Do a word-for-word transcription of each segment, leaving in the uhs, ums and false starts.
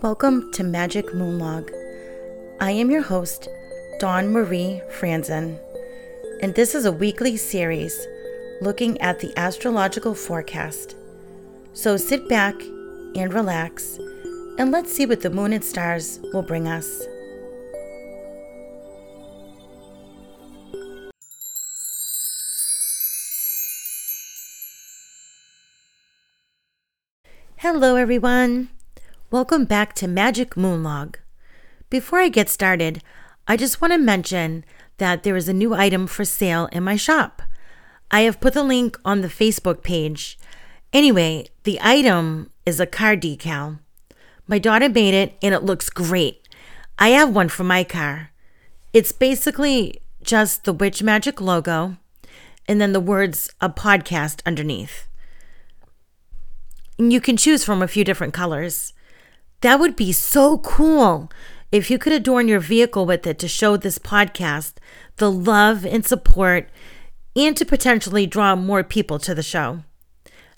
Welcome to Magick Moon Log. I am your host, Dawn Marie Franzen, and this is a weekly series looking at the astrological forecast. So sit back and relax, and let's see what the moon and stars will bring us. Hello everyone! Welcome back to Magick Moon Log. Before I get started, I just want to mention that there is a new item for sale in my shop. I have put the link on the Facebook page. Anyway, the item is a car decal. My daughter made it and it looks great. I have one for my car. It's basically just the WitchMagick logo and then the words "a podcast" underneath. You can choose from a few different colors. That would be so cool if you could adorn your vehicle with it to show this podcast the love and support and to potentially draw more people to the show.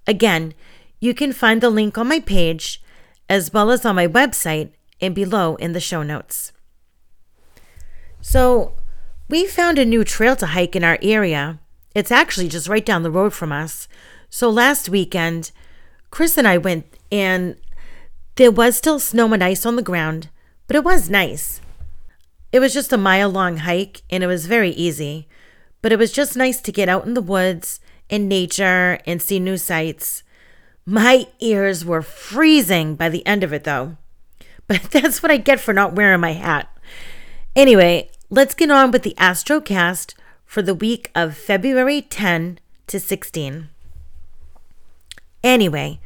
Again, you can find the link on my page as well as on my website and below in the show notes. So we found a new trail to hike in our area. It's actually just right down the road from us. So last weekend, Chris and I went, and there was still snow and ice on the ground, but it was nice. It was just a mile-long hike, and it was very easy, but it was just nice to get out in the woods and nature and see new sights. My ears were freezing by the end of it, though, but that's what I get for not wearing my hat. Anyway, let's get on with the Astrocast for the week of February tenth to sixteenth. Anyway,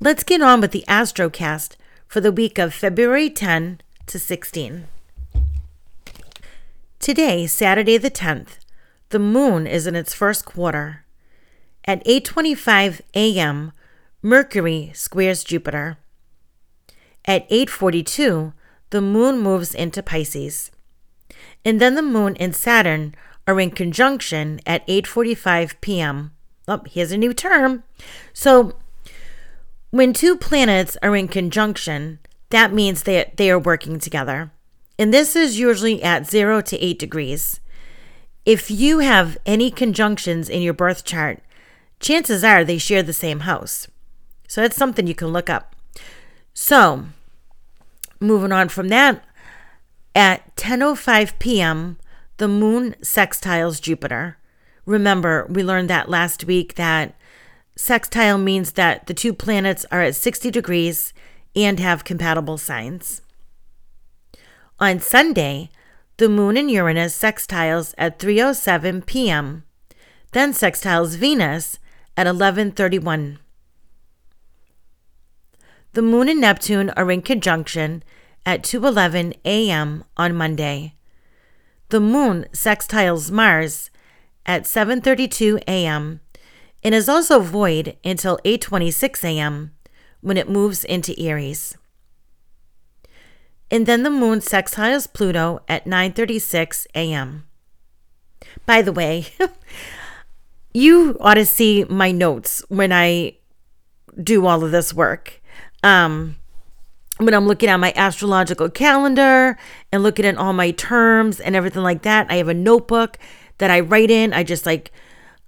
let's get on with the Astrocast for the week of February tenth to sixteenth. Today, Saturday the tenth, the moon is in its first quarter. At eight twenty-five a.m., Mercury squares Jupiter. At eight forty-two, the moon moves into Pisces. And then the moon and Saturn are in conjunction at eight forty-five p.m. Oh, here's a new term. So when two planets are in conjunction, that means that they are working together. And this is usually at zero to eight degrees. If you have any conjunctions in your birth chart, chances are they share the same house. So that's something you can look up. So moving on from that, at ten oh five p.m., the moon sextiles Jupiter. Remember, we learned that last week that sextile means that the two planets are at sixty degrees and have compatible signs. On Sunday, the moon and Uranus sextiles at three oh seven p.m., then sextiles Venus at eleven thirty-one. The moon and Neptune are in conjunction at two eleven a.m. on Monday. The moon sextiles Mars at seven thirty-two a.m. and is also void until eight twenty-six a.m. when it moves into Aries. And then the moon sextiles Pluto at nine thirty-six a.m. By the way, you ought to see my notes when I do all of this work. Um, when I'm looking at my astrological calendar and looking at all my terms and everything like that, I have a notebook that I write in. I just like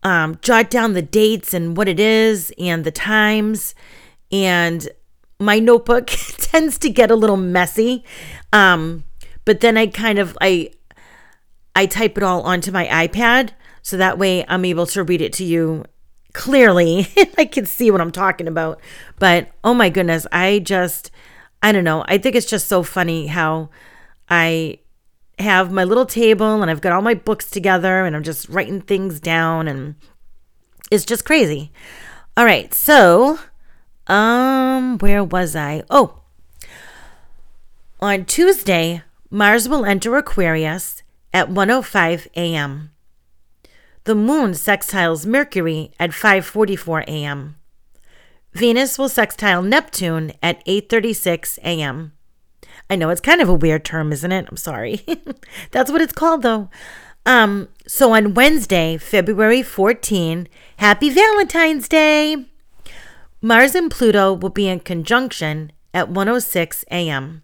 um, jot down the dates and what it is and the times. And my notebook tends to get a little messy. Um, but then I kind of, I, I type it all onto my iPad. So that way I'm able to read it to you clearly. I can see what I'm talking about. But oh my goodness, I just, I don't know. I think it's just so funny how I have my little table and I've got all my books together and I'm just writing things down and it's just crazy. All right, so um where was I? Oh, on Tuesday, Mars will enter Aquarius at one oh five a.m. The moon sextiles Mercury at five forty-four a.m. Venus will sextile Neptune at eight thirty-six a.m. I know it's kind of a weird term, isn't it? I'm sorry. That's what it's called, though. Um, so on Wednesday, February fourteenth, happy Valentine's Day! Mars and Pluto will be in conjunction at one oh six a.m.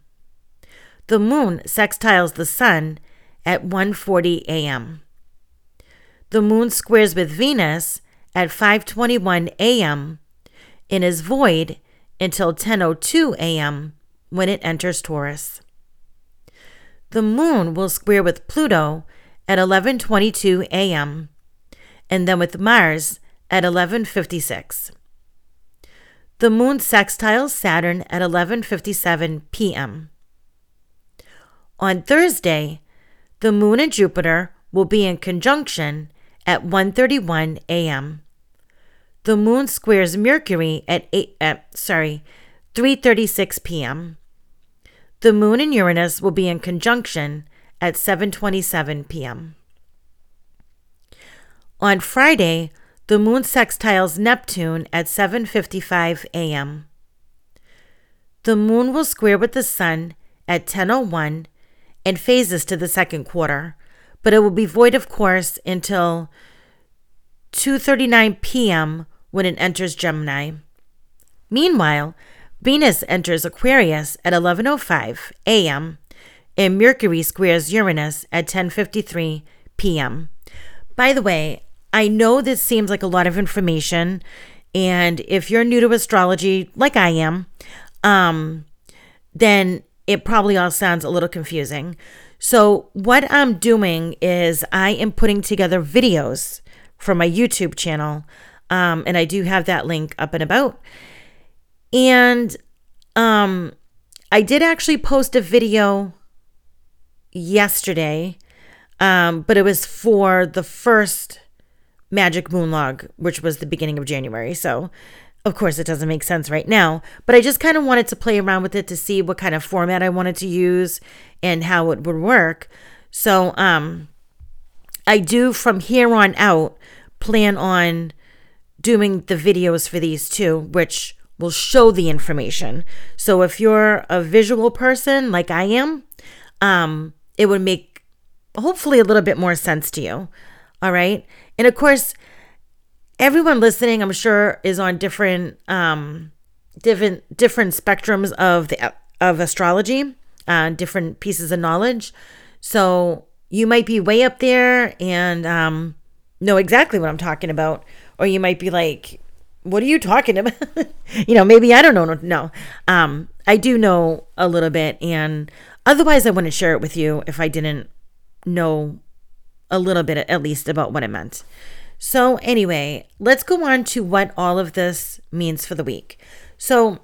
The moon sextiles the sun at one forty a.m. The moon squares with Venus at five twenty-one a.m. and is void until ten oh two a.m. when it enters Taurus. The moon will square with Pluto at eleven twenty-two a.m. and then with Mars at eleven fifty-six. The moon sextiles Saturn at eleven fifty-seven p.m. On Thursday, the moon and Jupiter will be in conjunction at one thirty-one a.m. The moon squares Mercury at eight uh, sorry, three thirty-six p.m. The moon and Uranus will be in conjunction at seven twenty-seven p.m. On Friday, the moon sextiles Neptune at seven fifty-five a.m. The moon will square with the sun at ten oh one and phases to the second quarter, but it will be void of course until two thirty-nine p.m. when it enters Gemini. Meanwhile, Venus enters Aquarius at eleven oh five a.m. and Mercury squares Uranus at ten fifty-three p.m. By the way, I know this seems like a lot of information, and if you're new to astrology, like I am, um, then it probably all sounds a little confusing. So what I'm doing is I am putting together videos for my YouTube channel, um, and I do have that link up and about. And um, I did actually post a video yesterday, um, but it was for the first Magick Moon Log, which was the beginning of January. So, of course, it doesn't make sense right now. But I just kind of wanted to play around with it to see what kind of format I wanted to use and how it would work. So um, I do, from here on out, plan on doing the videos for these two, which will show the information. So if you're a visual person like I am, um, it would make hopefully a little bit more sense to you. All right. And of course, everyone listening, I'm sure, is on different, um, different, different spectrums of the of astrology, uh, different pieces of knowledge. So you might be way up there and um, know exactly what I'm talking about, or you might be like, "What are you talking about?" You know, maybe I don't know. No, um, I do know a little bit, and otherwise, I wouldn't share it with you if I didn't know a little bit at least about what it meant. So anyway, let's go on to what all of this means for the week. So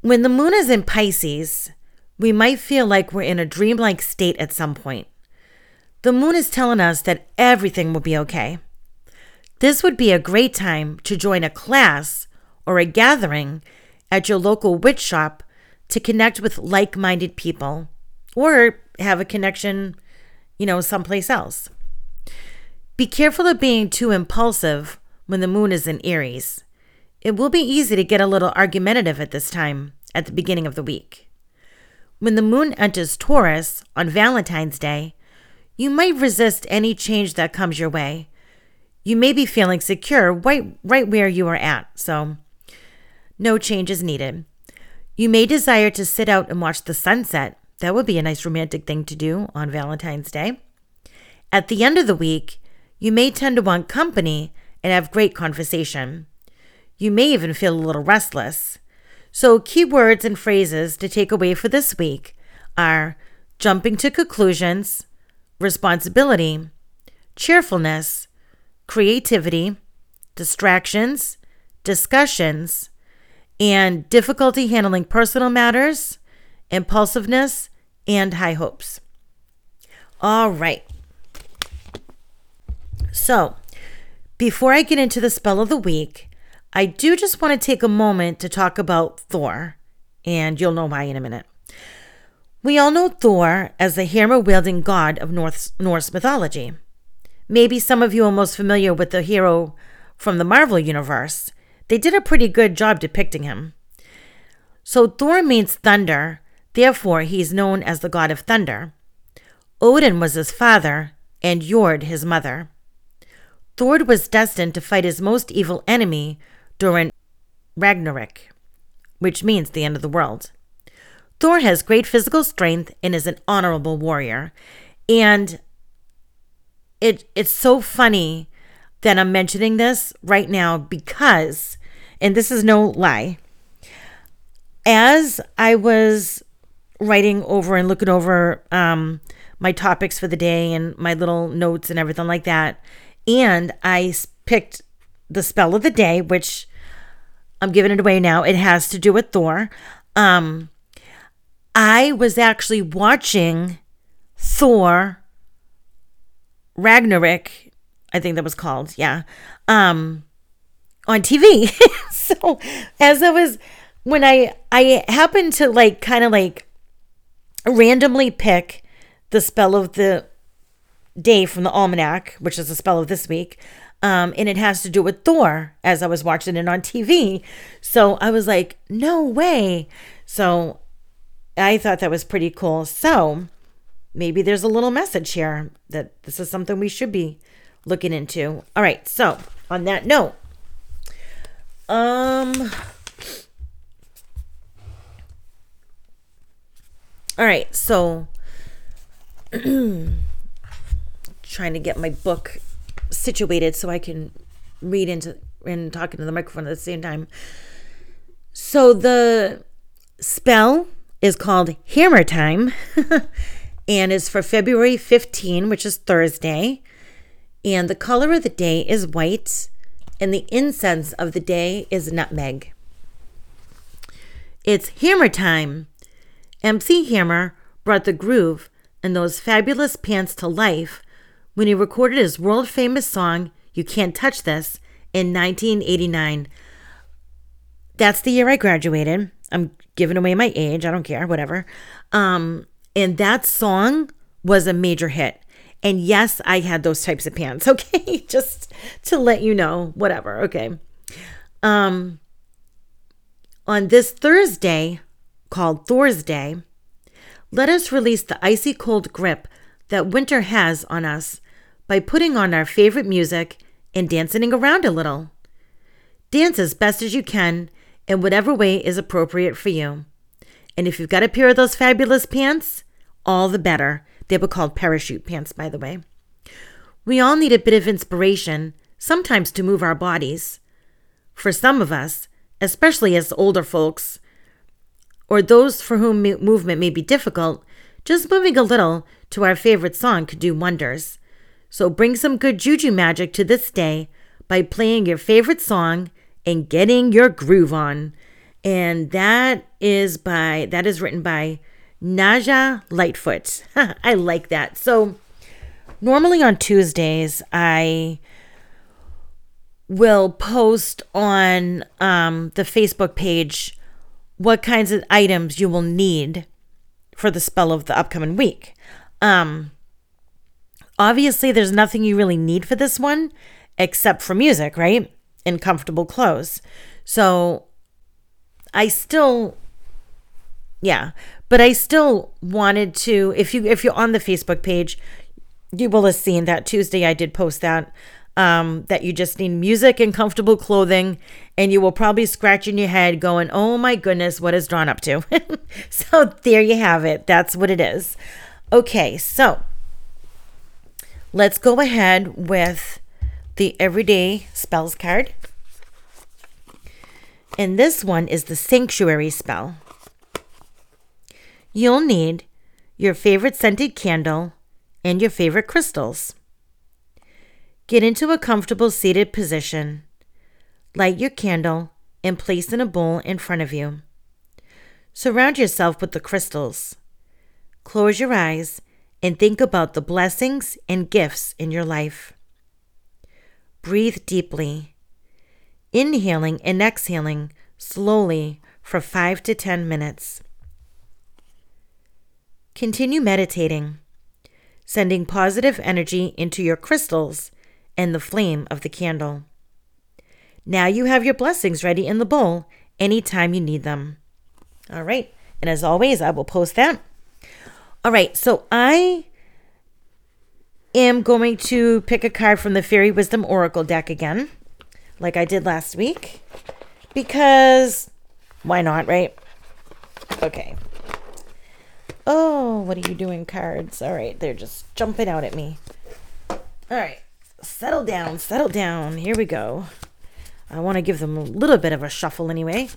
when the moon is in Pisces, we might feel like we're in a dreamlike state at some point. The moon is telling us that everything will be okay. This would be a great time to join a class or a gathering at your local witch shop to connect with like-minded people or have a connection, you know, someplace else. Be careful of being too impulsive when the moon is in Aries. It will be easy to get a little argumentative at this time at the beginning of the week. When the moon enters Taurus on Valentine's Day, you might resist any change that comes your way. You may be feeling secure right, right where you are at, so no change is needed. You may desire to sit out and watch the sunset. That would be a nice romantic thing to do on Valentine's Day. At the end of the week, you may tend to want company and have great conversation. You may even feel a little restless. So key words and phrases to take away for this week are jumping to conclusions, responsibility, cheerfulness, creativity, distractions, discussions, and difficulty handling personal matters, impulsiveness, and high hopes. All right. So, before I get into the spell of the week, I do just want to take a moment to talk about Thor, and you'll know why in a minute. We all know Thor as the hammer-wielding god of Norse, Norse mythology. Maybe some of you are most familiar with the hero from the Marvel Universe. They did a pretty good job depicting him. So Thor means thunder. Therefore, he is known as the god of thunder. Odin was his father and Jord his mother. Thor was destined to fight his most evil enemy, Durin Ragnarok, which means the end of the world. Thor has great physical strength and is an honorable warrior. And it it's so funny that I'm mentioning this right now because, and this is no lie, as I was writing over and looking over um, my topics for the day and my little notes and everything like that, and I picked the spell of the day, which I'm giving it away now. It has to do with Thor. Um, I was actually watching Thor Ragnarok, I think that was called, yeah, um, on T V. So as I was, when I, I happened to like, kind of like randomly pick the spell of the day from the almanac, which is the spell of this week. Um, and it has to do with Thor as I was watching it on T V. So I was like, no way. So I thought that was pretty cool. So maybe there's a little message here that this is something we should be looking into. All right. So on that note, um, all right. So trying to get my book situated so I can read into and talk into the microphone at the same time. So the spell is called Hammer Time and is for February fifteenth, which is Thursday. And the color of the day is white and the incense of the day is nutmeg. It's Hammer Time. M C Hammer brought the groove and those fabulous pants to life when he recorded his world-famous song, You Can't Touch This, in nineteen eighty-nine. That's the year I graduated. I'm giving away my age. I don't care. Whatever. Um, and that song was a major hit. And yes, I had those types of pants. Okay? Just to let you know. Whatever. Okay. Um, on this Thursday, called Thor's Day, let us release the icy cold grip that winter has on us by putting on our favorite music and dancing around a little. Dance as best as you can in whatever way is appropriate for you. And if you've got a pair of those fabulous pants, all the better. They were called parachute pants, by the way. We all need a bit of inspiration, sometimes to move our bodies. For some of us, especially as older folks, or those for whom movement may be difficult, just moving a little to our favorite song could do wonders. So bring some good juju magic to this day by playing your favorite song and getting your groove on. And that is by that is written by Naja Lightfoot. I like that. So normally on Tuesdays I will post on um, the Facebook page what kinds of items you will need for the spell of the upcoming week. Um, obviously, there's nothing you really need for this one except for music, right? And comfortable clothes. So I still, yeah, but I still wanted to, if, you, if you're if you on the Facebook page, you will have seen that Tuesday I did post that, um, that you just need music and comfortable clothing, and you will probably scratch in your head going, oh my goodness, what is Dawn up to? So there you have it. That's what it is. Okay, so let's go ahead with the Everyday Spells card. And this one is the Sanctuary Spell. You'll need your favorite scented candle and your favorite crystals. Get into a comfortable seated position. Light your candle and place in a bowl in front of you. Surround yourself with the crystals. Close your eyes and think about the blessings and gifts in your life. Breathe deeply, inhaling and exhaling slowly for five to ten minutes. Continue meditating, sending positive energy into your crystals and the flame of the candle. Now you have your blessings ready in the bowl anytime you need them. All right, and as always, I will post that. All right, so I am going to pick a card from the Fairy Wisdom Oracle deck again, like I did last week, because Why not, right? Okay. Oh, what are you doing, cards? All right, they're just jumping out at me. All right, settle down, settle down. Here we go. I want to give them a little bit of a shuffle anyway.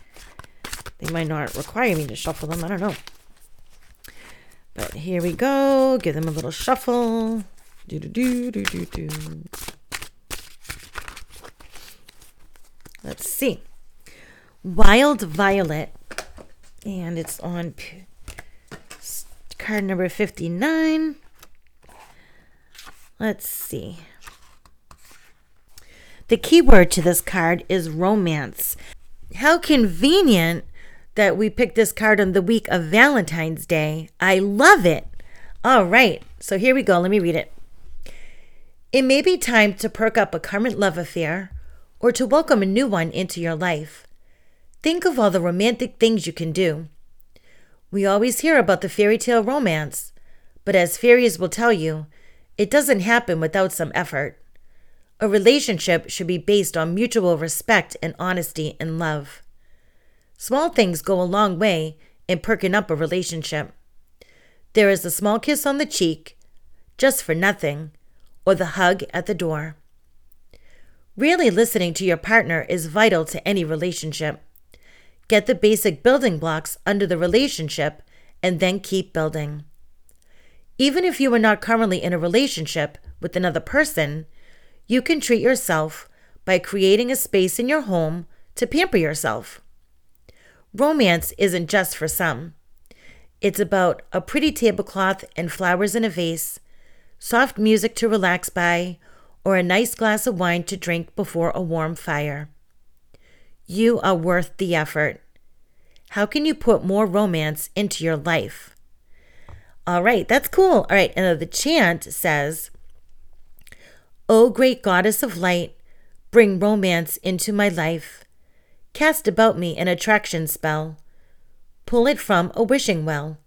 They might not require me to shuffle them. I don't know. But here we go. Give them a little shuffle. Do do do do do do. Let's see. Wild Violet. And it's on p- card number fifty-nine. Let's see. The keyword to this card is romance. How convenient that we picked this card on the week of Valentine's Day. I love it. All right, so here we go. Let me read it. It may be time to perk up a current love affair or to welcome a new one into your life. Think of all the romantic things you can do. We always hear about the fairy tale romance, but as fairies will tell you, it doesn't happen without some effort. A relationship should be based on mutual respect and honesty and love. Small things go a long way in perking up a relationship. There is the small kiss on the cheek, just for nothing, or the hug at the door. Really listening to your partner is vital to any relationship. Get the basic building blocks under the relationship and then keep building. Even if you are not currently in a relationship with another person, you can treat yourself by creating a space in your home to pamper yourself. Romance isn't just for some. It's about a pretty tablecloth and flowers in a vase, soft music to relax by, or a nice glass of wine to drink before a warm fire. You are worth the effort. How can you put more romance into your life? All right, that's cool. All right, and the chant says, O great goddess of light, bring romance into my life. Cast about me an attraction spell. Pull it from a wishing well.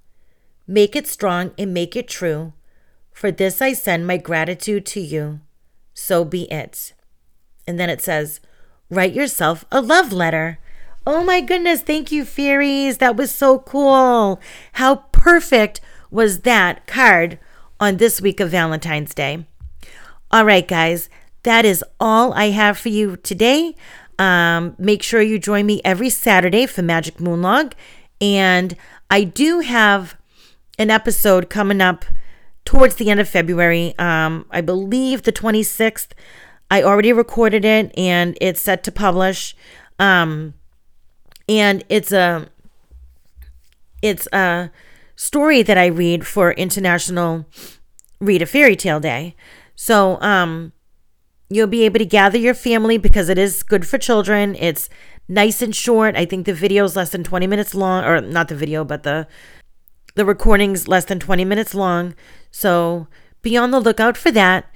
Make it strong and make it true. For this I send my gratitude to you. So be it. And then it says, write yourself a love letter. Oh my goodness, thank you, fairies. That was so cool. How perfect was that card on this week of Valentine's Day? All right, guys, that is all I have for you today. Um, make sure you join me every Saturday for Magick Moon Log. And I do have an episode coming up towards the end of February. Um, I believe the twenty-sixth. I already recorded it and it's set to publish. Um, and it's a, it's a story that I read for International Read a Fairy Tale Day. So um, you'll be able to gather your family because it is good for children. It's nice and short. I think the video is less than twenty minutes long, or not the video, but the the recording's less than twenty minutes long. So be on the lookout for that.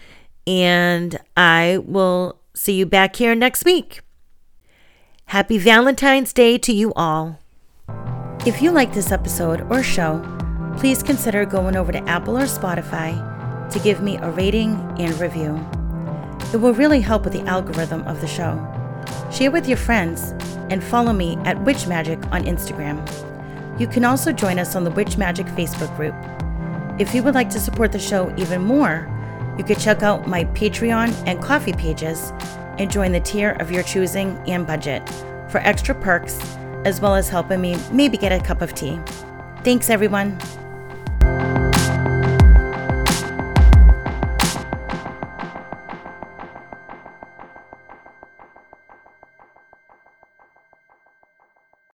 And I will see you back here next week. Happy Valentine's Day to you all. If you like this episode or show, please consider going over to Apple or Spotify to give me a rating and review. It will really help with the algorithm of the show. Share with your friends and follow me at WitchMagick on Instagram. You can also join us on the WitchMagick Facebook group. If you would like to support the show even more, you can check out my Patreon and Ko-fi pages and join the tier of your choosing and budget for extra perks as well as helping me maybe get a cup of tea. Thanks everyone.